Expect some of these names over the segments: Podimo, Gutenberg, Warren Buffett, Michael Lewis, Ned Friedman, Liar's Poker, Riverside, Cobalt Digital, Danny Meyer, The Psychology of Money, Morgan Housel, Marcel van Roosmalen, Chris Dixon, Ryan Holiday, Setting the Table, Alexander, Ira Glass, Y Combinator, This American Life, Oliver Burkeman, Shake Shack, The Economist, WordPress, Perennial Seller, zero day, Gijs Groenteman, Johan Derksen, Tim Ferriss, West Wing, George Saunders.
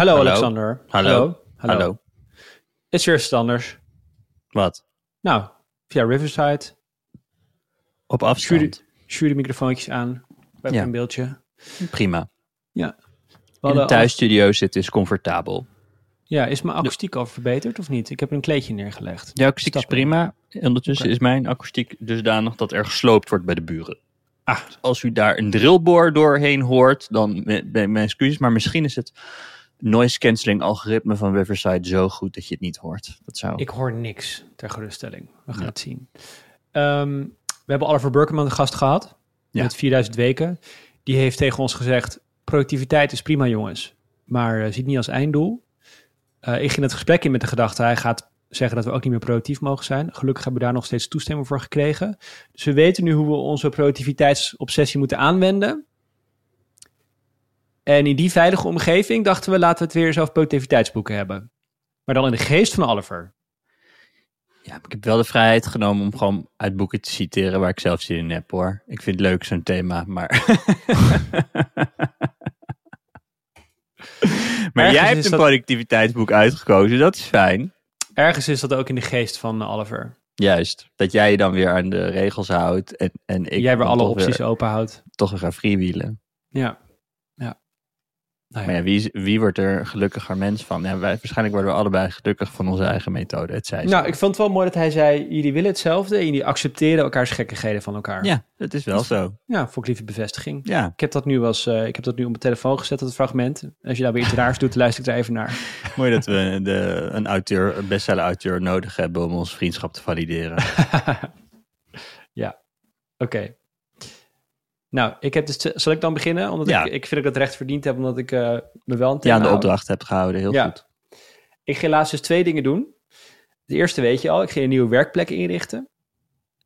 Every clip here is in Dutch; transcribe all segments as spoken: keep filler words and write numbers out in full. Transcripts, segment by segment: Hallo, hallo. Alexander. Hallo. Hallo. Hallo. Hallo. Is er iets anders? Wat? Nou, via Riverside. Op afstand. Schuur de microfoontjes aan. We hebben ja. een beeldje. Prima. Ja. In een thuisstudio zitten is comfortabel. Ja, is mijn akoestiek al verbeterd of niet? Ik heb er een kleedje neergelegd. Ja, akoestiek Stappen. is prima. Ondertussen okay. is mijn akoestiek dusdanig dat er gesloopt wordt bij de buren. Ah, als u daar een drillboor doorheen hoort, dan mijn excuses. Maar misschien is het noise cancelling algoritme van Riverside zo goed dat je het niet hoort. Dat zou... Ik hoor niks, ter geruststelling. We gaan ja. het zien. Um, we hebben Oliver Burkeman de gast gehad. Ja. Met vierduizend weken. Die heeft tegen ons gezegd, productiviteit is prima jongens. Maar uh, ziet niet als einddoel. Uh, ik ging het gesprek in met de gedachte, hij gaat zeggen dat we ook niet meer productief mogen zijn. Gelukkig hebben we daar nog steeds toestemming voor gekregen. Dus we weten nu hoe we onze productiviteitsobsessie moeten aanwenden. En in die veilige omgeving dachten we, laten we het weer zelf productiviteitsboeken hebben. Maar dan in de geest van Oliver. Ja, ik heb wel de vrijheid genomen om gewoon uit boeken te citeren waar ik zelf zin in heb hoor. Ik vind het leuk zo'n thema, maar... Maar ergens jij hebt een dat... productiviteitsboek uitgekozen, dat is fijn. Ergens is dat ook in de geest van Oliver. Juist, dat jij je dan weer aan de regels houdt. En, en ik jij weer alle opties weer, open houdt. Toch weer gaan freewheelen. Ja. ja. Nou ja. Maar ja, wie, wie wordt er gelukkiger mens van? Ja, wij, waarschijnlijk worden we allebei gelukkig van onze eigen methode. Het zei nou, ik vond het wel mooi dat hij zei, jullie willen hetzelfde. En jullie accepteren elkaars gekkigheden van elkaar. Ja, dat is wel dat, zo. Ja, voor lieve bevestiging. Ja. Ik heb dat nu als, uh, ik heb dat nu op mijn telefoon gezet, dat fragment. Als je daar weer iets raars doet, luister ik daar even naar. Mooi dat we de, een auteur, een bestseller auteur nodig hebben om ons vriendschap te valideren. Ja, oké. Okay. Nou, ik heb dus, zal ik dan beginnen? Omdat ja. ik, ik vind dat ik dat recht verdiend heb, omdat ik uh, me wel een thema Ja, de opdracht heb gehouden, heel ja. goed. Ik ga helaas dus twee dingen doen. De eerste weet je al, ik ging een nieuwe werkplek inrichten.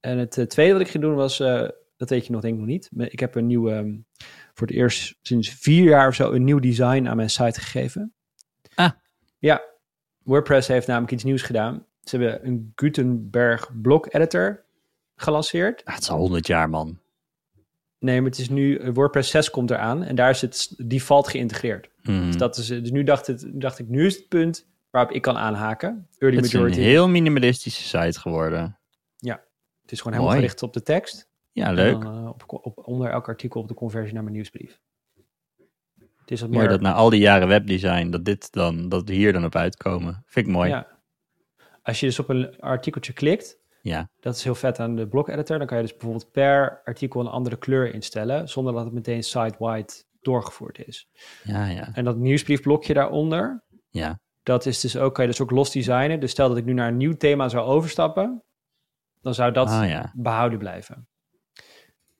En het uh, tweede wat ik ging doen was, uh, dat weet je nog denk ik nog niet. Ik heb een nieuwe, um, voor het eerst sinds vier jaar of zo, een nieuw design aan mijn site gegeven. Ah. Ja, WordPress heeft namelijk iets nieuws gedaan. Ze hebben een Gutenberg blog editor gelanceerd. Ah, het is al honderd jaar, man. Nee, maar het is nu, WordPress zes komt eraan en daar is het default geïntegreerd. Mm. Dus, dat is, dus nu dacht, het, dacht ik, nu is het punt waarop ik kan aanhaken. Early het majority. Is een heel minimalistische site geworden. Ja, het is gewoon helemaal Mooi. gericht op de tekst. Ja, leuk. En dan, uh, op, op, onder elk artikel op de conversie naar mijn nieuwsbrief. Het is wat mooi meer... dat na al die jaren webdesign, dat, dit dan, dat we hier dan op uitkomen. Vind ik mooi. Ja. Als je dus op een artikeltje klikt... Ja. Dat is heel vet aan de blog editor. Dan kan je dus bijvoorbeeld per artikel een andere kleur instellen, zonder dat het meteen site-wide doorgevoerd is. Ja, ja. En dat nieuwsbriefblokje daaronder, ja. dat is dus ook, kan je dus ook los designen. Dus stel dat ik nu naar een nieuw thema zou overstappen, dan zou dat ah, ja. behouden blijven.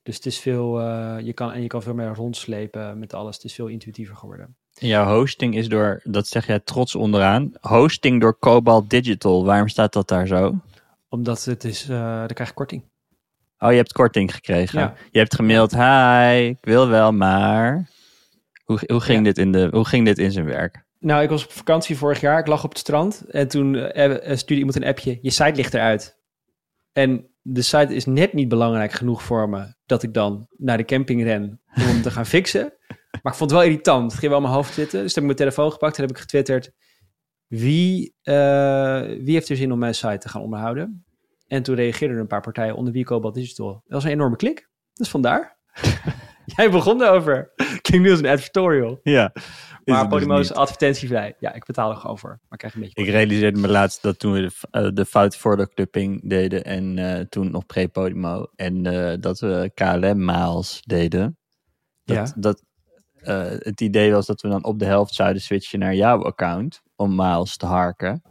Dus het is veel, uh, je kan, en je kan veel meer rondslepen met alles. Het is veel intuïtiever geworden. En jouw hosting is door, dat zeg jij trots onderaan, hosting door Cobalt Digital. Waarom staat dat daar zo? Omdat het is, uh, dan krijg je korting. Oh, je hebt korting gekregen. Ja. Je hebt gemaild, hi, ik wil wel, maar... Hoe, hoe, ging ja. dit in de, hoe ging dit in zijn werk? Nou, ik was op vakantie vorig jaar, ik lag op het strand. En toen uh, stuurde iemand een appje, je site ligt eruit. En de site is net niet belangrijk genoeg voor me... dat ik dan naar de camping ren om hem te gaan fixen. Maar ik vond het wel irritant, het ging wel in mijn hoofd zitten. Dus toen heb ik mijn telefoon gepakt en heb ik getwitterd... Wie, uh, wie heeft er zin om mijn site te gaan onderhouden? En toen reageerden er een paar partijen onder wie Cobalt Digital. Dat was een enorme klik. Dus vandaar. Jij begon erover. Klinkt nu als een advertorial. Ja. Maar Podimo is advertentievrij. Ja, ik betaal er gewoon voor. Maar ik krijg een beetje... Ik realiseerde me laatst dat toen we de, uh, de fout voor de clipping deden... en uh, toen nog pre-Podimo... en uh, dat we K L M-maals deden. Dat, ja. dat uh, het idee was dat we dan op de helft zouden switchen naar jouw account... om miles te harken.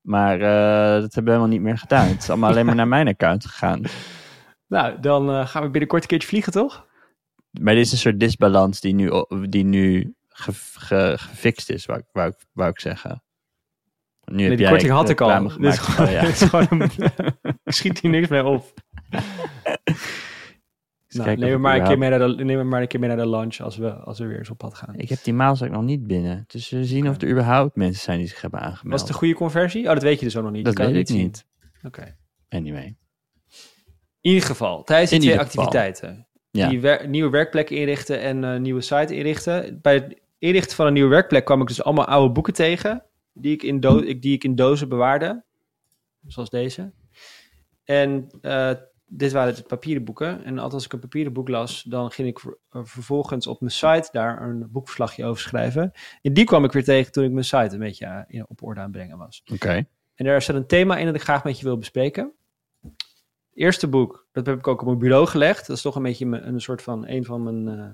Maar uh, dat hebben we helemaal niet meer gedaan. Het is allemaal alleen maar naar mijn account gegaan. Nou, dan uh, gaan we binnenkort een keertje vliegen, toch? Maar dit is een soort disbalans die nu, die nu ge, ge, gefixt is, wou, wou, wou ik zeggen. Nu nee, heb die korting had ik al. Dus gewoon, oh, ja. gewoon, ik schiet hier niks mee op. Nou, neem, maar een keer mee naar de, neem maar een keer mee naar de lunch als we, als we weer eens op pad gaan. Ik heb die maals ook nog niet binnen. Dus we zien okay. of er überhaupt mensen zijn die zich hebben aangemeld. Was het een goede conversie? Oh, dat weet je dus ook nog niet. Dat weet ik niet. Oké. Okay. Anyway. In ieder geval, tijdens die twee activiteiten. Ja. Die wer- nieuwe werkplek inrichten en uh, nieuwe site inrichten. Bij het inrichten van een nieuwe werkplek kwam ik dus allemaal oude boeken tegen. Die ik in, do- die ik in dozen bewaarde. Zoals deze. En uh, dit waren de papieren boeken. En altijd als ik een papieren boek las, dan ging ik ver- vervolgens op mijn site daar een boekverslagje over schrijven. En die kwam ik weer tegen toen ik mijn site een beetje uh, op orde aan het brengen was. Oké. Okay. En daar zit een thema in dat ik graag met je wil bespreken. Het eerste boek, dat heb ik ook op mijn bureau gelegd. Dat is toch een beetje een, een soort van een van mijn... Uh,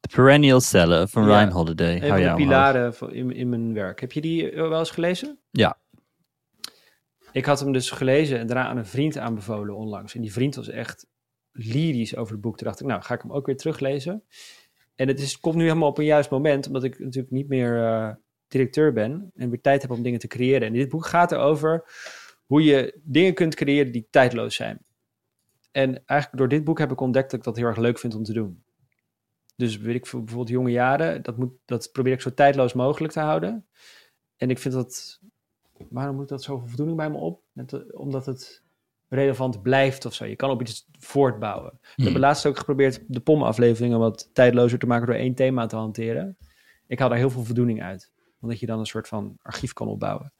The Perennial Seller van ja, Ryan Holiday. Een van de pilaren van, in, in mijn werk. Heb je die wel eens gelezen? Ja. Ik had hem dus gelezen en daarna aan een vriend aanbevolen onlangs. En die vriend was echt lyrisch over het boek. Toen dacht ik, nou ga ik hem ook weer teruglezen. En het is, komt nu helemaal op een juist moment. Omdat ik natuurlijk niet meer uh, directeur ben. En weer tijd heb om dingen te creëren. En dit boek gaat erover hoe je dingen kunt creëren die tijdloos zijn. En eigenlijk door dit boek heb ik ontdekt dat ik dat heel erg leuk vind om te doen. Dus weet ik bijvoorbeeld jonge jaren, dat, moet, dat probeer ik zo tijdloos mogelijk te houden. En ik vind dat, waarom moet dat zoveel voldoening bij me op? Net omdat het relevant blijft of zo. Je kan op iets voortbouwen. Mm. We hebben laatst ook geprobeerd de P O M-afleveringen wat tijdlozer te maken door één thema te hanteren. Ik haal daar heel veel voldoening uit. Omdat je dan een soort van archief kan opbouwen.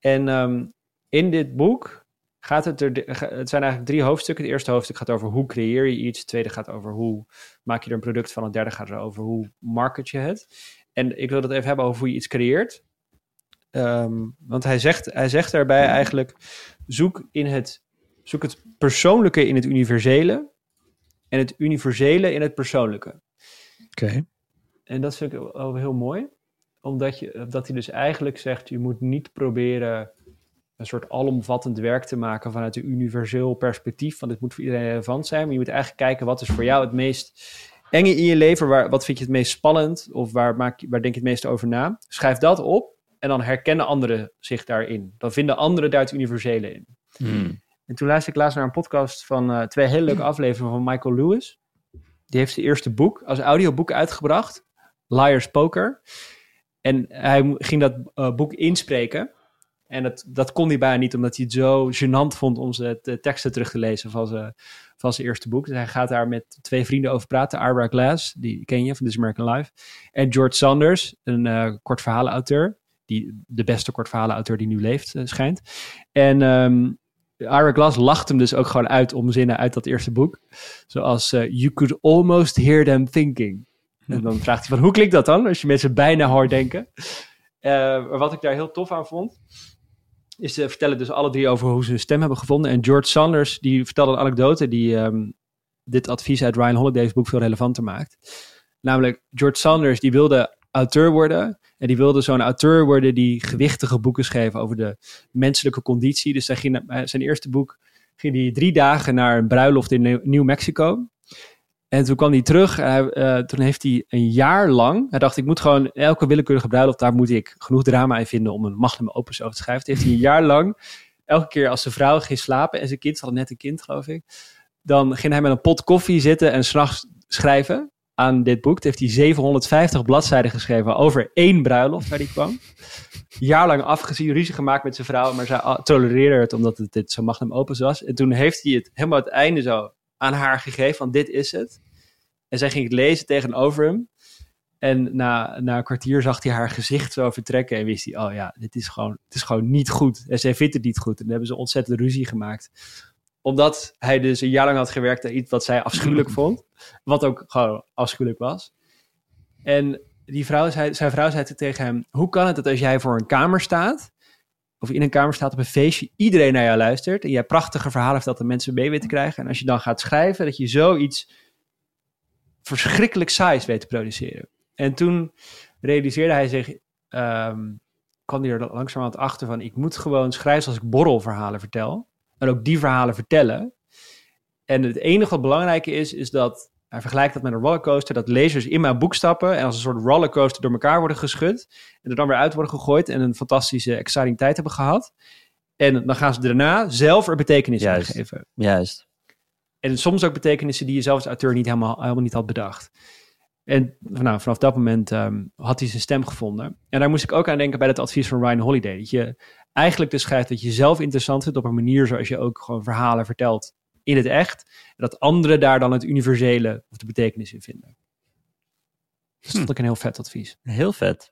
En um, in dit boek gaat het er, het zijn eigenlijk drie hoofdstukken. Het eerste hoofdstuk gaat over hoe creëer je iets. Het tweede gaat over hoe maak je er een product van. Het derde gaat over hoe market je het. En ik wil het even hebben over hoe je iets creëert. Um, want hij zegt, hij zegt daarbij eigenlijk, zoek, in het, zoek het persoonlijke in het universele en het universele in het persoonlijke. Oké. Okay. En dat vind ik wel heel mooi. Omdat je, dat hij dus eigenlijk zegt, je moet niet proberen een soort alomvattend werk te maken vanuit een universeel perspectief. Want dit moet voor iedereen relevant zijn. Maar je moet eigenlijk kijken, wat is voor jou het meest enge in je leven? Waar, wat vind je het meest spannend? Of waar, maak je, waar denk je het meest over na? Schrijf dat op en dan herkennen anderen zich daarin. Dan vinden anderen daar het universele in. Hmm. En toen luisterde ik laatst naar een podcast van uh, twee hele leuke afleveringen van Michael Lewis. Die heeft zijn eerste boek als audioboek uitgebracht. Liar's Poker. En hij ging dat uh, boek inspreken. En dat, dat kon hij bijna niet, omdat hij het zo gênant vond om zijn de teksten terug te lezen van zijn, van zijn eerste boek. Dus hij gaat daar met twee vrienden over praten. Ira Glass, die ken je van This American Life. En George Saunders, een uh, kortverhalenauteur. Die, de beste kortverhalenauteur die nu leeft, uh, schijnt. En um, Ira Glass lacht hem dus ook gewoon uit om zinnen uit dat eerste boek. Zoals, uh, you could almost hear them thinking. Hm. En dan vraagt hij van, hoe klinkt dat dan? Als je mensen bijna hoort denken. Uh, wat ik daar heel tof aan vond, is ze vertellen dus alle drie over hoe ze hun stem hebben gevonden. En George Saunders, die vertelde een anekdote die um, dit advies uit Ryan Holiday's boek veel relevanter maakt. Namelijk, George Saunders, die wilde auteur worden. En die wilde zo'n auteur worden die gewichtige boeken schreef over de menselijke conditie. Dus hij ging, zijn eerste boek ging hij drie dagen naar een bruiloft in New Mexico. En toen kwam hij terug. Hij, uh, toen heeft hij een jaar lang... Hij dacht, ik moet gewoon elke willekeurige bruiloft, daar moet ik genoeg drama in vinden om een magnum opus over te schrijven. Toen heeft hij een jaar lang, elke keer als zijn vrouw ging slapen en zijn kind, ze had net een kind geloof ik, dan ging hij met een pot koffie zitten en 's nachts schrijven aan dit boek. Toen heeft hij zevenhonderdvijftig bladzijden geschreven over één bruiloft waar hij kwam. Jaarlang afgezien, ruzie gemaakt met zijn vrouw, maar zij tolereerde het omdat het dit zo'n magnum opus was. En toen heeft hij het helemaal het einde zo aan haar gegeven, van dit is het. En zij ging het lezen tegenover hem. En na, na een kwartier zag hij haar gezicht zo vertrekken. En wist hij, oh ja, dit is gewoon, het is gewoon niet goed. En zij vindt het niet goed. En dan hebben ze ontzettend ruzie gemaakt. Omdat hij dus een jaar lang had gewerkt aan iets wat zij afschuwelijk vond. Wat ook gewoon afschuwelijk was. En die vrouw zei, zijn vrouw zei tegen hem, hoe kan het dat als jij voor een kamer staat, of in een kamer staat op een feestje, iedereen naar jou luistert en jij prachtige verhalen vertelt dat mensen mee weten te krijgen. En als je dan gaat schrijven, dat je zoiets verschrikkelijk saais weet te produceren. En toen realiseerde hij zich, um, kwam hij er langzaam aan het achter van, ik moet gewoon schrijven zoals ik borrelverhalen vertel. En ook die verhalen vertellen. En het enige wat belangrijk is, is dat, hij vergelijkt dat met een rollercoaster, dat lezers in mijn boek stappen en als een soort rollercoaster door elkaar worden geschud en er dan weer uit worden gegooid en een fantastische exciting tijd hebben gehad. En dan gaan ze daarna zelf er betekenis aan geven. Juist. En soms ook betekenissen die je zelf als auteur niet helemaal, helemaal niet had bedacht. En nou, vanaf dat moment um, had hij zijn stem gevonden. En daar moest ik ook aan denken bij dat advies van Ryan Holiday. Dat je eigenlijk dus schrijft dat je zelf interessant vindt op een manier zoals je ook gewoon verhalen vertelt in het echt. En dat anderen daar dan het universele of de betekenis in vinden. Dat vond ik een heel vet advies. Heel vet.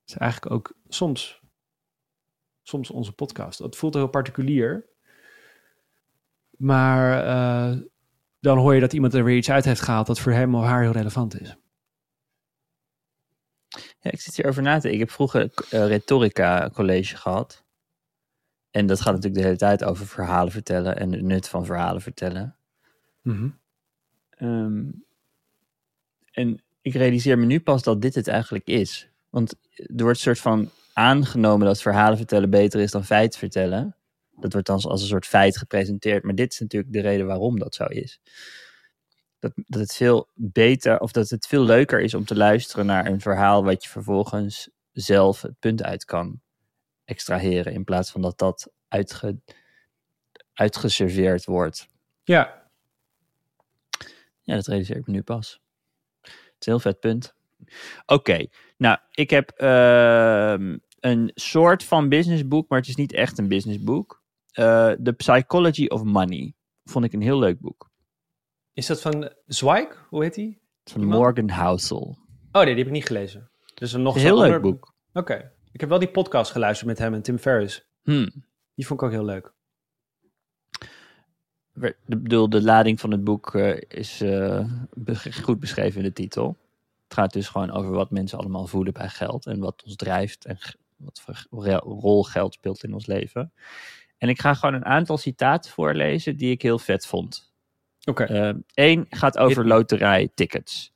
Het is eigenlijk ook soms, soms onze podcast. Het voelt heel particulier. Maar uh, dan hoor je dat iemand er weer iets uit heeft gehaald dat voor hem of haar heel relevant is. Ja, ik zit hierover na te denken. Ik heb vroeger uh, retorica college gehad. En dat gaat natuurlijk de hele tijd over verhalen vertellen en het nut van verhalen vertellen. Mm-hmm. Um, en ik realiseer me nu pas dat dit het eigenlijk is. Want er wordt een soort van aangenomen dat verhalen vertellen beter is dan feiten vertellen. Dat wordt dan als een soort feit gepresenteerd. Maar dit is natuurlijk de reden waarom dat zo is. Dat, dat het veel beter of dat het veel leuker is om te luisteren naar een verhaal wat je vervolgens zelf het punt uit kan extraheren. In plaats van dat dat uitge, uitgeserveerd wordt. Ja. Ja, dat realiseer ik me nu pas. Het is een heel vet punt. Oké, okay. Nou, ik heb uh, een soort van businessboek, maar het is niet echt een businessboek. Uh, The Psychology of Money vond ik een heel leuk boek. Is dat van Zweig? Hoe heet die? Van Morgan Housel. Oh nee, die heb ik niet gelezen. Dus een nog heel leuk onder... boek. Oké, okay. Ik heb wel die podcast geluisterd met hem en Tim Ferriss. Hmm. Die vond ik ook heel leuk. Ik bedoel, de lading van het boek uh, is uh, goed beschreven in de titel. Het gaat dus gewoon over wat mensen allemaal voelen bij geld en wat ons drijft en wat voor rol geld speelt in ons leven. En ik ga gewoon een aantal citaten voorlezen die ik heel vet vond. Oké. Okay. Eén uh, gaat over loterijtickets.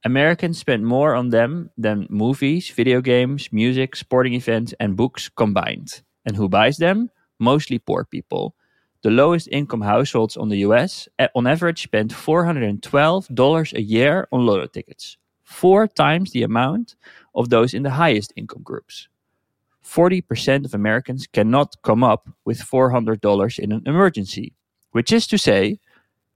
Americans spend more on them than movies, video games, music, sporting events and books combined. And who buys them? Mostly poor people. The lowest income households on the U S on average spend four hundred twelve dollars a year on lotto tickets. Four times the amount of those in the highest income groups. forty percent of Americans cannot come up with four hundred dollars in an emergency, which is to say,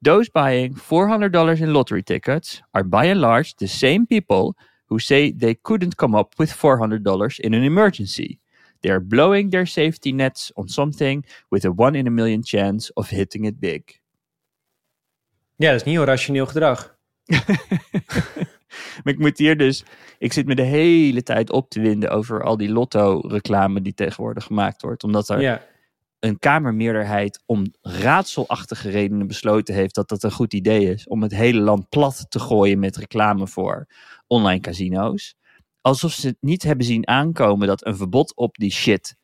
those buying four hundred dollars in lottery tickets are by and large the same people who say they couldn't come up with four hundred dollars in an emergency. They are blowing their safety nets on something with a one in a million chance of hitting it big. Ja, dat is niet heel rationeel gedrag. Maar ik moet hier dus... Ik zit me de hele tijd op te winden over al die lotto-reclame die tegenwoordig gemaakt wordt. Omdat er yeah. een kamermeerderheid om raadselachtige redenen besloten heeft dat dat een goed idee is. Om het hele land plat te gooien met reclame voor online casino's. Alsof ze het niet hebben zien aankomen dat een verbod op die shit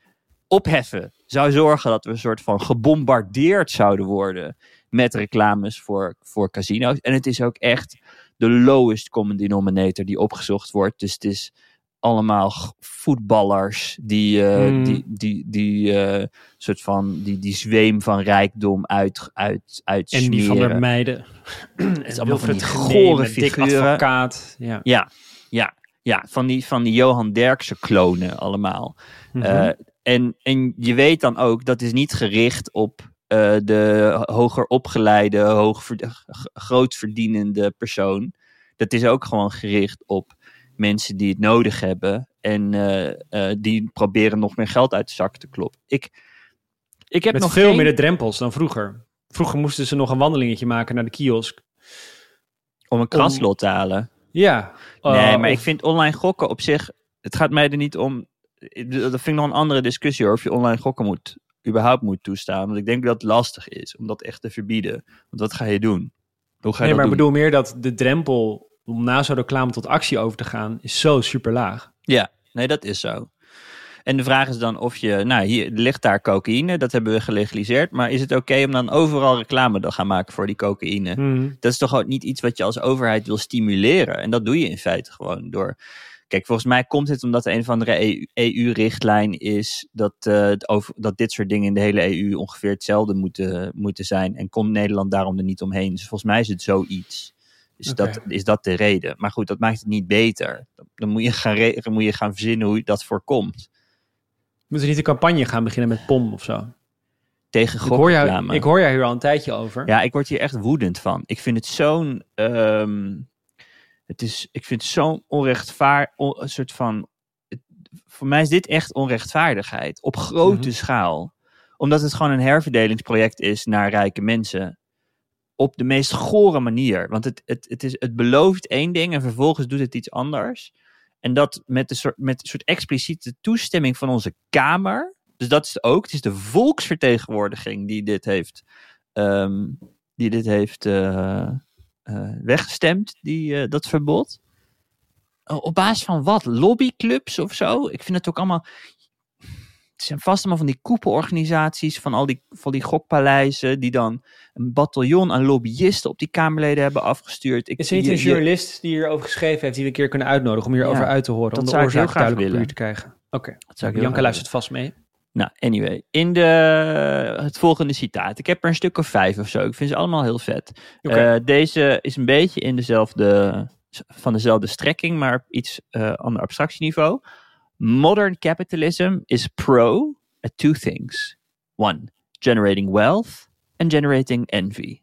opheffen zou zorgen dat we een soort van gebombardeerd zouden worden met reclames voor, voor casino's. En het is ook echt de lowest common denominator die opgezocht wordt. Dus het is allemaal voetballers die, uh, hmm. die, die, die uh, soort van die, die zweem van rijkdom uit, uit, uit en die van der Meijden. Het is allemaal van die gore figuren. Dik advocaat. Ja, ja, ja, ja van, die, van die Johan Derksen klonen allemaal. Mm-hmm. Uh, en, en je weet dan ook, dat is niet gericht op Uh, de hoger opgeleide, hoogver- g- grootverdienende persoon. Dat is ook gewoon gericht op mensen die het nodig hebben. En uh, uh, die proberen nog meer geld uit de zak te kloppen. Ik, ik heb Met nog veel geen... meer de drempels dan vroeger. Vroeger moesten ze nog een wandelingetje maken naar de kiosk. Om een kraslot om... te halen. Ja. Uh, nee, maar of... ik vind online gokken op zich... Het gaat mij er niet om... Dat vind ik nog een andere discussie hoor. Of je online gokken moet... überhaupt moet toestaan. Want ik denk dat het lastig is om dat echt te verbieden. Want wat ga je doen? Hoe ga je nee, dat maar doen? Ik bedoel meer dat de drempel om na zo'n reclame tot actie over te gaan is zo super laag. Ja, nee, dat is zo. En de vraag is dan of je... Nou, hier ligt daar cocaïne. Dat hebben we gelegaliseerd. Maar is het oké okay om dan overal reclame te gaan maken voor die cocaïne? Mm. Dat is toch ook niet iets wat je als overheid wil stimuleren. En dat doe je in feite gewoon door... Kijk, volgens mij komt het omdat een of andere E U-richtlijn is dat, uh, over, dat dit soort dingen in de hele E U ongeveer hetzelfde moeten, moeten zijn. En komt Nederland daarom er niet omheen. Dus volgens mij is het zoiets. Is, okay. dat, is dat de reden? Maar goed, dat maakt het niet beter. Dan moet je gaan, re- moet je gaan verzinnen hoe je dat voorkomt. Moeten we niet een campagne gaan beginnen met P O M of zo? Tegen gokreclame. Ik hoor jou hier al een tijdje over. Ja, ik word hier echt woedend van. Ik vind het zo'n... Um, Het is, ik vind het zo'n onrechtvaardig, on, een soort van, het, voor mij is dit echt onrechtvaardigheid op grote mm-hmm. schaal. Omdat het gewoon een herverdelingsproject is naar rijke mensen. op de meest gore manier. Want het, het, het, is, het belooft één ding en vervolgens doet het iets anders. En dat met een soort, met een soort expliciete toestemming van onze Kamer. Dus dat is het ook. Het is de volksvertegenwoordiging die dit heeft, um, die dit heeft uh, uh, weggestemd, die, uh, dat verbod. Op basis van wat? Lobbyclubs of zo? Ik vind het ook allemaal... Het zijn vast allemaal van die koepelorganisaties, van al die, van die gokpaleizen, die dan een bataljon aan lobbyisten op die Kamerleden hebben afgestuurd. Ik, er zit een journalist die hierover geschreven heeft, die we een keer kunnen uitnodigen om hierover ja, uit te horen. Dat om de oorzaak duidelijk op de buurt te krijgen. Oké, okay. Janke luistert vast mee. Nou, anyway. In de, het volgende citaat. Ik heb er een stuk of vijf of zo. Ik vind ze allemaal heel vet. Okay. Uh, deze is een beetje in dezelfde, van dezelfde strekking, maar op iets uh, ander abstractieniveau. Modern capitalism is pro at two things. One, generating wealth and generating envy.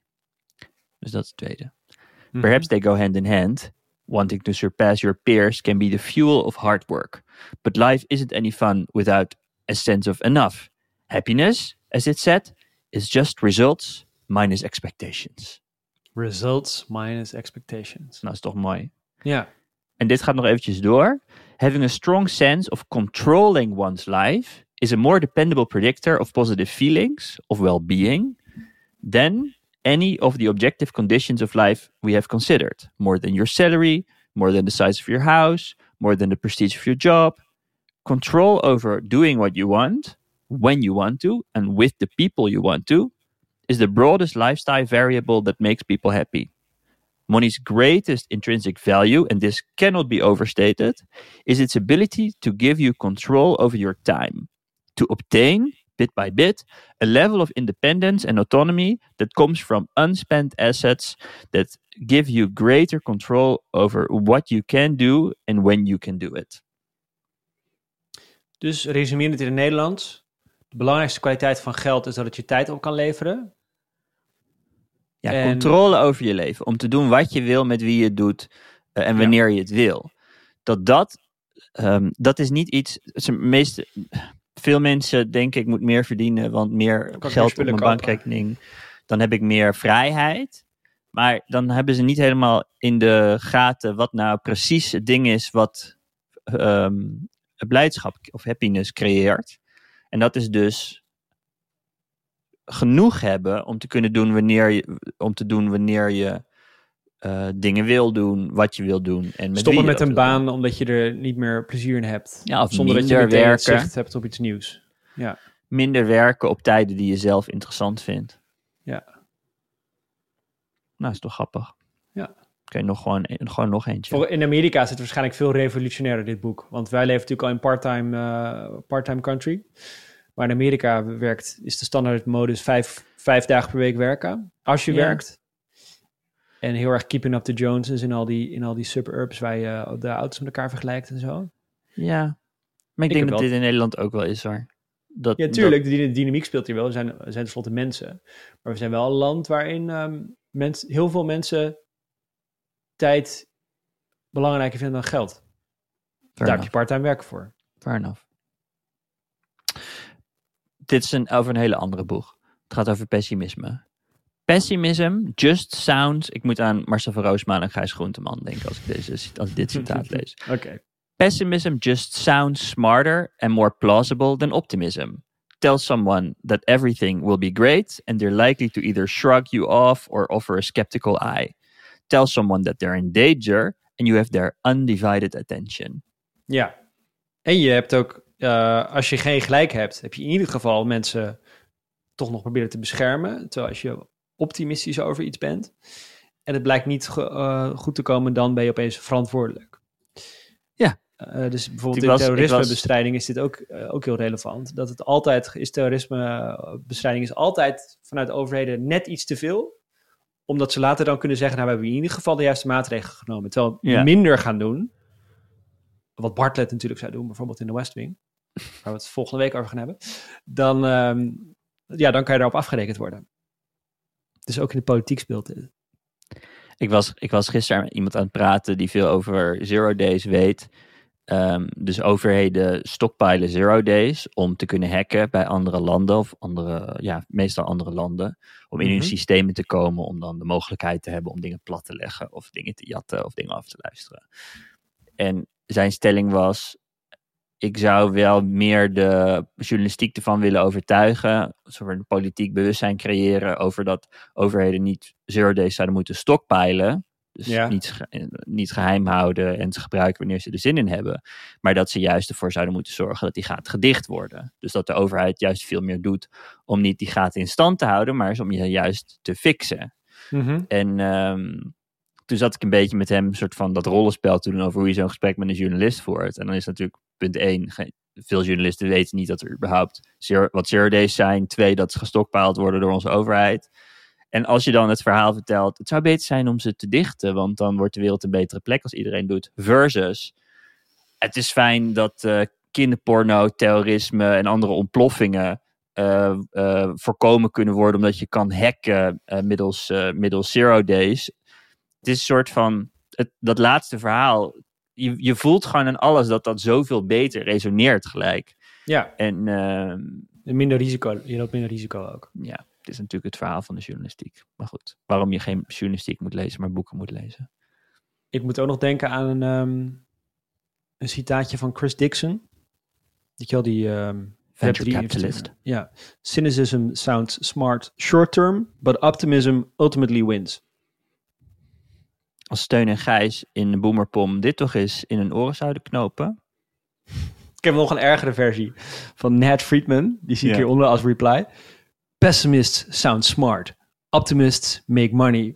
Dus dat is het tweede. Mm-hmm. Perhaps they go hand in hand. Wanting to surpass your peers can be the fuel of hard work. But life isn't any fun without a sense of enough. Happiness, as it said, is just results minus expectations. Results minus expectations. Nou, is toch mooi. Ja. Yeah. En dit gaat nog eventjes door. Having a strong sense of controlling one's life is a more dependable predictor of positive feelings, of well-being, than any of the objective conditions of life we have considered. More than your salary, more than the size of your house, more than the prestige of your job. Control over doing what you want, when you want to, and with the people you want to, is the broadest lifestyle variable that makes people happy. Money's greatest intrinsic value, and this cannot be overstated, is its ability to give you control over your time, to obtain, bit by bit, a level of independence and autonomy that comes from unspent assets that give you greater control over what you can do and when you can do it. Dus resumerend in het Nederlands, de belangrijkste kwaliteit van geld is dat het je tijd op kan leveren. Ja, en... controle over je leven. Om te doen wat je wil, met wie je het doet uh, en wanneer ja. je het wil. Dat dat, um, dat is niet iets... Meeste, veel mensen denken, ik moet meer verdienen, want meer geld op mijn bankrekening. Dan heb ik meer vrijheid. Maar dan hebben ze niet helemaal in de gaten wat nou precies het ding is wat um, blijdschap of happiness creëert. En dat is dus... genoeg hebben om te kunnen doen wanneer je, om te doen wanneer je uh, dingen wil doen, wat je wil doen. En met stoppen met een baan omdat je er niet meer plezier in hebt. Ja, of zonder dat je meer werken hebt op iets nieuws. Ja. Minder werken op tijden die je zelf interessant vindt. Ja. Nou, is toch grappig. Ja. Oké, nog gewoon, gewoon nog eentje. In Amerika zit het waarschijnlijk veel revolutionairder, dit boek. Want wij leven natuurlijk al in part-time, uh, part-time country. Waar in Amerika werkt, is de standaard modus vijf, vijf dagen per week werken. Als je yeah. werkt. En heel erg keeping up the Joneses in al die, in al die suburbs waar je de auto's met elkaar vergelijkt en zo. Ja, maar ik, ik denk dat wel... dit in Nederland ook wel is hoor. Dat, ja, tuurlijk, dat... de dynamiek speelt hier wel. We zijn, we zijn tenslotte mensen. Maar we zijn wel een land waarin um, mens, heel veel mensen tijd belangrijker vinden dan geld. Fair Daar enough. Heb je part-time werken voor. Fair enough. Dit is een, over een hele andere boeg. Het gaat over pessimisme. Pessimism just sounds... Ik moet aan Marcel van Roosmalen en Gijs Groenteman denken als ik, deze, als ik dit citaat lees. Okay. Pessimism just sounds smarter and more plausible than optimism. Tell someone that everything will be great and they're likely to either shrug you off or offer a skeptical eye. Tell someone that they're in danger and you have their undivided attention. Ja, en je hebt ook... Uh, als je geen gelijk hebt, heb je in ieder geval mensen toch nog proberen te beschermen. Terwijl als je optimistisch over iets bent en het blijkt niet ge- uh, goed te komen, dan ben je opeens verantwoordelijk. Ja. Uh, dus bijvoorbeeld in terrorismebestrijding was... is dit ook, uh, ook heel relevant. Dat het altijd is, terrorismebestrijding is altijd vanuit de overheden net iets te veel. Omdat ze later dan kunnen zeggen, nou, we hebben in ieder geval de juiste maatregelen genomen. Terwijl we ja. minder gaan doen. Wat Bartlett natuurlijk zou doen, bijvoorbeeld in de West Wing, waar we het volgende week over gaan hebben, dan, um, ja, dan kan je daarop afgerekend worden. Dus ook in de politiek speelt dit. Ik was, ik was gisteren met iemand aan het praten die veel over Zero Days weet. Um, dus overheden stockpilen zero days om te kunnen hacken bij andere landen of andere, ja, meestal andere landen, om in mm-hmm. hun systemen te komen, om dan de mogelijkheid te hebben om dingen plat te leggen of dingen te jatten of dingen af te luisteren. En zijn stelling was, ik zou wel meer de journalistiek ervan willen overtuigen, een politiek bewustzijn creëren over dat overheden niet zero days zouden moeten stockpilen. Dus ja. niet, niet geheim houden en ze gebruiken wanneer ze er zin in hebben. Maar dat ze juist ervoor zouden moeten zorgen dat die gaat gedicht worden. Dus dat de overheid juist veel meer doet om niet die gaten in stand te houden, maar om je juist te fixen. Mm-hmm. En um, toen zat ik een beetje met hem een soort van dat rollenspel te doen over hoe je zo'n gesprek met een journalist voert. En dan is natuurlijk punt één, ge- veel journalisten weten niet dat er überhaupt zero, wat zero days zijn. Twee, dat ze gestokpaald worden door onze overheid. En als je dan het verhaal vertelt, het zou beter zijn om ze te dichten, want dan wordt de wereld een betere plek als iedereen doet. Versus, het is fijn dat uh, kinderporno, terrorisme en andere ontploffingen uh, uh, voorkomen kunnen worden, omdat je kan hacken uh, middels, uh, middels zero days. Het is een soort van, het, dat laatste verhaal, je, je voelt gewoon aan alles dat dat zoveel beter resoneert gelijk. Ja, en, uh, minder risico, je loopt minder risico ook. Ja. Het is natuurlijk het verhaal van de journalistiek. Maar goed, waarom je geen journalistiek moet lezen, maar boeken moet lezen. Ik moet ook nog denken aan een, um, een citaatje van Chris Dixon. Die wel die... Um, Venture capitalist. Ja. Cynicism sounds smart short term, but optimism ultimately wins. Als Steun en Gijs in de Boomerpom dit toch eens in hun oren zouden knopen. Ik heb nog een ergere versie van Ned Friedman. Die zie ik yeah. hieronder als reply. Pessimists sound smart. Optimists make money.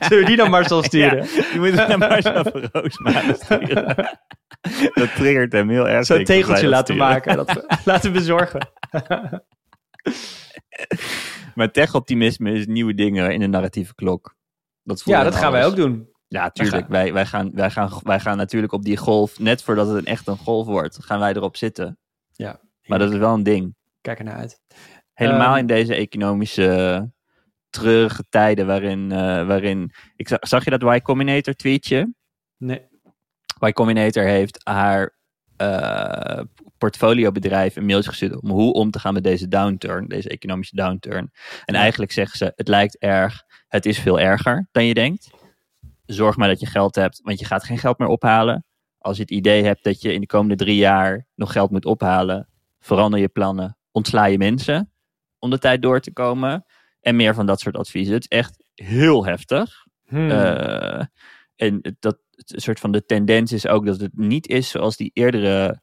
Zullen we die naar Marcel sturen? Ja, je moet het naar Marcel van Roosmalen sturen. Dat triggert hem heel erg. Zo'n tegeltje laten sturen. Maken. Dat we, laten bezorgen. Maar tech-optimisme is nieuwe dingen in de narratieve klok. Dat ja, dat gaan alles. Wij ook doen. Ja, tuurlijk. Wij gaan. Wij, wij, gaan, wij, gaan, wij gaan natuurlijk op die golf, net voordat het een echt een golf wordt, gaan wij erop zitten. Ja, maar dat is wel een ding. Kijk ernaar uit. Helemaal uh, in deze economische uh, treurige tijden waarin... Uh, waarin ik zag, zag je dat Y Combinator tweetje? Nee. Y Combinator heeft haar uh, portfoliobedrijf een mailtje gestuurd om hoe om te gaan met deze downturn, deze economische downturn. En ja. eigenlijk zeggen ze, het lijkt erg, het is veel erger dan je denkt. Zorg maar dat je geld hebt, want je gaat geen geld meer ophalen. Als je het idee hebt dat je in de komende drie jaar nog geld moet ophalen, verander je plannen, ontsla je mensen om de tijd door te komen. En meer van dat soort adviezen. Het is echt heel heftig. Hmm. Uh, en dat soort van de tendens is ook dat het niet is zoals die eerdere,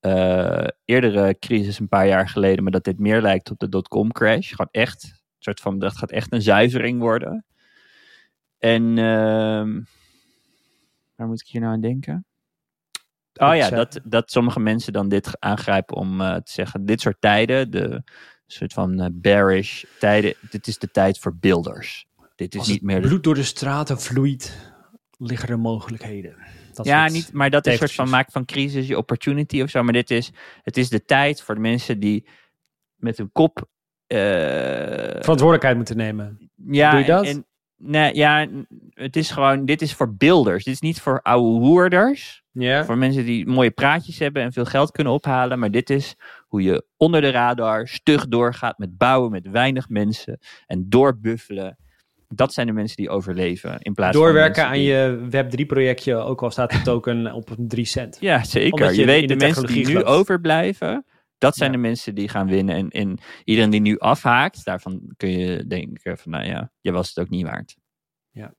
uh, eerdere crisis een paar jaar geleden, maar dat dit meer lijkt op de dotcom crash. Gewoon echt, soort van, dat gaat echt een zuivering worden. En uh, waar moet ik hier nou aan denken? Oh ja, dat, dat sommige mensen dan dit aangrijpen om uh, te zeggen, dit soort tijden, de soort van uh, bearish tijden, dit is de tijd voor builders. Dit is niet meer. Als het bloed door de straten vloeit, liggen er mogelijkheden. Dat ja, niet, maar dat is een soort van maak van crisis je opportunity of zo. Maar dit is, het is de tijd voor de mensen die met hun kop uh, verantwoordelijkheid moeten nemen. Ja, doe je dat? En, nee, ja, het is gewoon, dit is voor builders. Dit is niet voor ouwe hoerders. Yeah. Voor mensen die mooie praatjes hebben en veel geld kunnen ophalen. Maar dit is hoe je onder de radar stug doorgaat met bouwen met weinig mensen. En doorbuffelen. Dat zijn de mensen die overleven. In plaats doorwerken van aan die... je Web drie projectje, ook al staat de token op drie cent. Ja, zeker. Omdat je, je weet, de, de mensen die gelooft. Nu overblijven, dat zijn ja. de mensen die gaan winnen. En, en iedereen die nu afhaakt, daarvan kun je denken van, nou ja, je was het ook niet waard. Ja.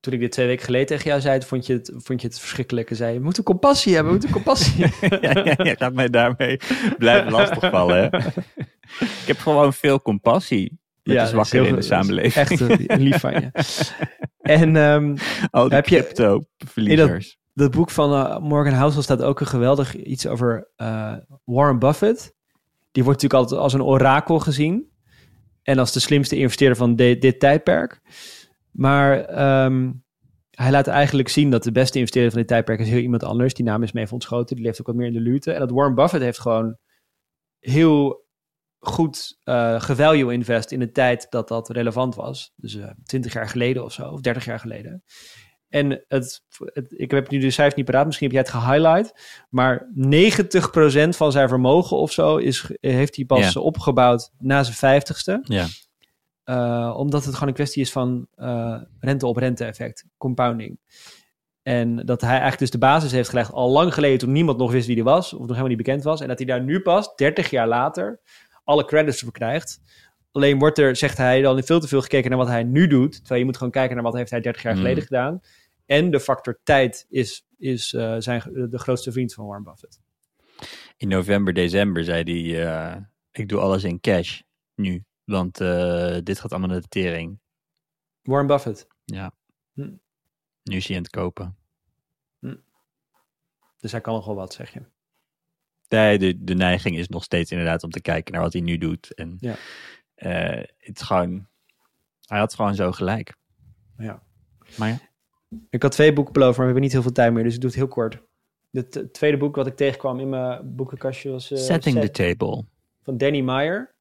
Toen ik dit twee weken geleden tegen jou zei, vond je het, vond je het verschrikkelijk. En zei je, we moeten compassie hebben, we moeten compassie hebben. ja, ja, ja, gaat mij daarmee blijven lastigvallen. Hè? Ik heb gewoon veel compassie. Dat ja, is wakker dat is heel, in de samenleving. Echt uh, lief van je. En um, oh, de heb crypto verliezers. Dat boek van uh, Morgan Housel staat ook een geweldig iets over uh, Warren Buffett. Die wordt natuurlijk altijd als een orakel gezien. En als de slimste investeerder van de, dit tijdperk. Maar um, hij laat eigenlijk zien dat de beste investeerder van dit tijdperk is heel iemand anders. Die naam is me even ontschoten. Die leeft ook wat meer in de luwte. En dat Warren Buffett heeft gewoon heel goed uh, gevalue invest in de tijd dat dat relevant was. Dus uh, twintig jaar geleden of zo, of dertig jaar geleden. En het, het, ik heb nu de cijfers niet paraat, misschien heb jij het gehighlight. Maar negentig procent van zijn vermogen of zo is, heeft hij pas yeah. opgebouwd na zijn vijftigste. Ja. Yeah. Uh, omdat het gewoon een kwestie is van uh, rente op rente effect, compounding. En dat hij eigenlijk dus de basis heeft gelegd al lang geleden, toen niemand nog wist wie hij was, of nog helemaal niet bekend was. En dat hij daar nu pas, dertig jaar later, alle credits voor krijgt. Alleen wordt er, zegt hij, dan veel te veel gekeken naar wat hij nu doet. Terwijl je moet gewoon kijken naar wat heeft hij dertig jaar mm. geleden gedaan. En de factor tijd is, is uh, zijn, de grootste vriend van Warren Buffett. In november, december zei hij, uh, ik doe alles in cash nu. Want uh, dit gaat allemaal naar de tering. Warren Buffett. Ja. Hm. Nu is hij aan het kopen. Hm. Dus hij kan nogal wat, zeg je. Nee, de, de neiging is nog steeds inderdaad om te kijken naar wat hij nu doet. En ja. uh, het gewoon, hij had gewoon zo gelijk. Ja. Maar ja. Ik had twee boeken beloofd, maar we hebben niet heel veel tijd meer. Dus ik doe het heel kort. Het t- tweede boek wat ik tegenkwam in mijn boekenkastje was... Uh, Setting set, the Table. Van Danny Meyer.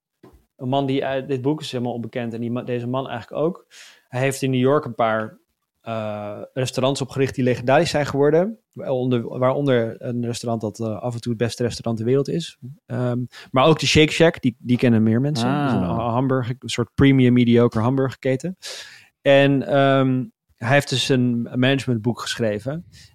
Een man die, uh, dit boek is helemaal onbekend en die, deze man eigenlijk ook. Hij heeft in New York een paar uh, restaurants opgericht die legendarisch zijn geworden. Waaronder, waaronder een restaurant dat uh, af en toe het beste restaurant ter wereld is. Um, maar ook de Shake Shack, die, die kennen meer mensen. Ah. Een, hamburger, een soort premium mediocre hamburgerketen. En um, hij heeft dus een managementboek geschreven.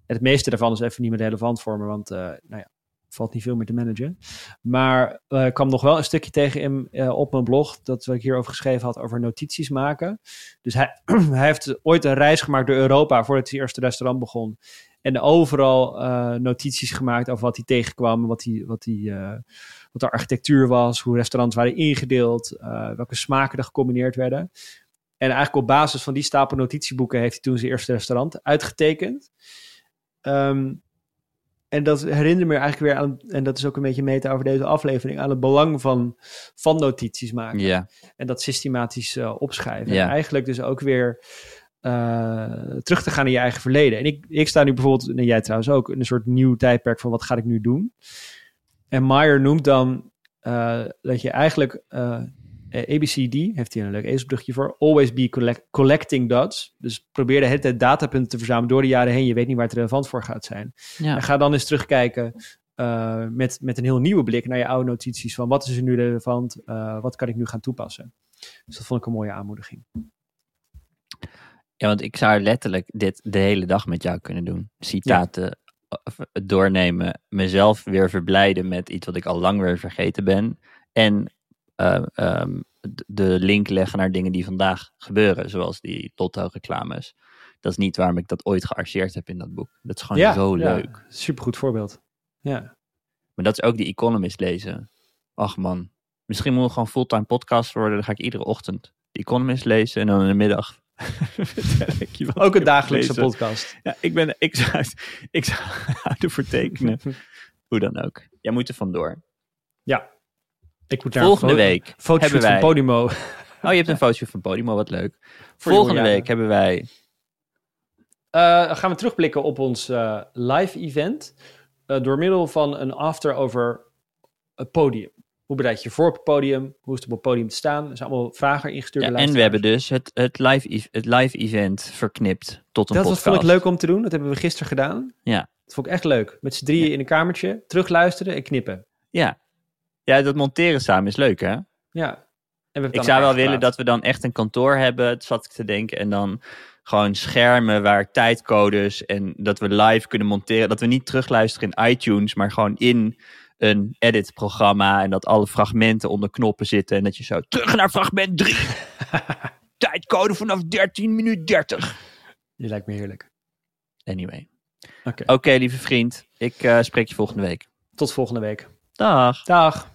En het meeste daarvan is even niet meer relevant voor me, want uh, nou ja. Valt niet veel meer te managen. Maar uh, ik kwam nog wel een stukje tegen hem uh, op mijn blog. Dat wat ik hierover geschreven had, over notities maken. Dus hij, hij heeft ooit een reis gemaakt door Europa voordat hij het eerste restaurant begon. En overal uh, notities gemaakt over wat hij tegenkwam. Wat, hij, wat, hij, uh, wat de architectuur was. Hoe restaurants waren ingedeeld. Uh, welke smaken er gecombineerd werden. En eigenlijk op basis van die stapel notitieboeken heeft hij toen zijn eerste restaurant uitgetekend. Um, En dat herinner me eigenlijk weer aan, en dat is ook een beetje meta over deze aflevering, aan het belang van, van notities maken. Yeah. En dat systematisch uh, opschrijven. Yeah. En eigenlijk dus ook weer uh, terug te gaan in je eigen verleden. En ik, ik sta nu bijvoorbeeld, en jij trouwens ook, in een soort nieuw tijdperk van wat ga ik nu doen. En Meyer noemt dan uh, dat je eigenlijk uh, A B C D, heeft hij een leuk ezelsbrugje voor, always be collect, collecting dots. Dus probeer de hele tijd datapunten te verzamelen door de jaren heen. Je weet niet waar het relevant voor gaat zijn. Ja. En ga dan eens terugkijken uh, met, met een heel nieuwe blik naar je oude notities van wat is er nu relevant, uh, wat kan ik nu gaan toepassen. Dus dat vond ik een mooie aanmoediging. Ja, want ik zou letterlijk dit de hele dag met jou kunnen doen. Citaten ja. doornemen, mezelf weer verblijden met iets wat ik al lang weer vergeten ben en Uh, um, de link leggen naar dingen die vandaag gebeuren, zoals die Lotto-reclames. Dat is niet waarom ik dat ooit gearcheerd heb in dat boek. Dat is gewoon ja, zo ja. leuk. Supergoed voorbeeld. Ja. Maar dat is ook The Economist lezen. Ach man, misschien moet we gewoon fulltime podcast worden. Dan ga ik iedere ochtend The Economist lezen en dan in de middag. Ook een dagelijkse lezen. Podcast. Ja, ik ben, ik zou, ik zou ervoor tekenen. Hoe dan ook. Jij moet er vandoor. Ja. Ik moet volgende een week foto- hebben wij... van Podimo. Oh, je hebt een foto van Podimo, wat leuk. Voor volgende week hebben wij... Uh, gaan we terugblikken op ons uh, live event. Uh, door middel van een after over het podium. Hoe bereid je je voor op het podium? Hoe is het op het podium te staan? Er zijn allemaal vragen ingestuurd. Ja, en we hebben dus het, het, live, het live event verknipt tot een dat podcast. Dat vond ik leuk om te doen. Dat hebben we gisteren gedaan. Ja. Dat vond ik echt leuk. Met z'n drieën ja. in een kamertje. Terugluisteren en knippen. Ja. Ja, dat monteren samen is leuk, hè? Ja. En we ik zou wel willen dat we dan echt een kantoor hebben, dat zat ik te denken. En dan gewoon schermen waar tijdcodes en dat we live kunnen monteren. Dat we niet terugluisteren in iTunes, maar gewoon in een editprogramma. En dat alle fragmenten onder knoppen zitten. En dat je zo, terug naar fragment drie. Tijdcode vanaf dertien minuut dertig. Die lijkt me heerlijk. Anyway. Oké, okay. okay, lieve vriend. Ik uh, spreek je volgende week. Tot volgende week. Dag. Dag.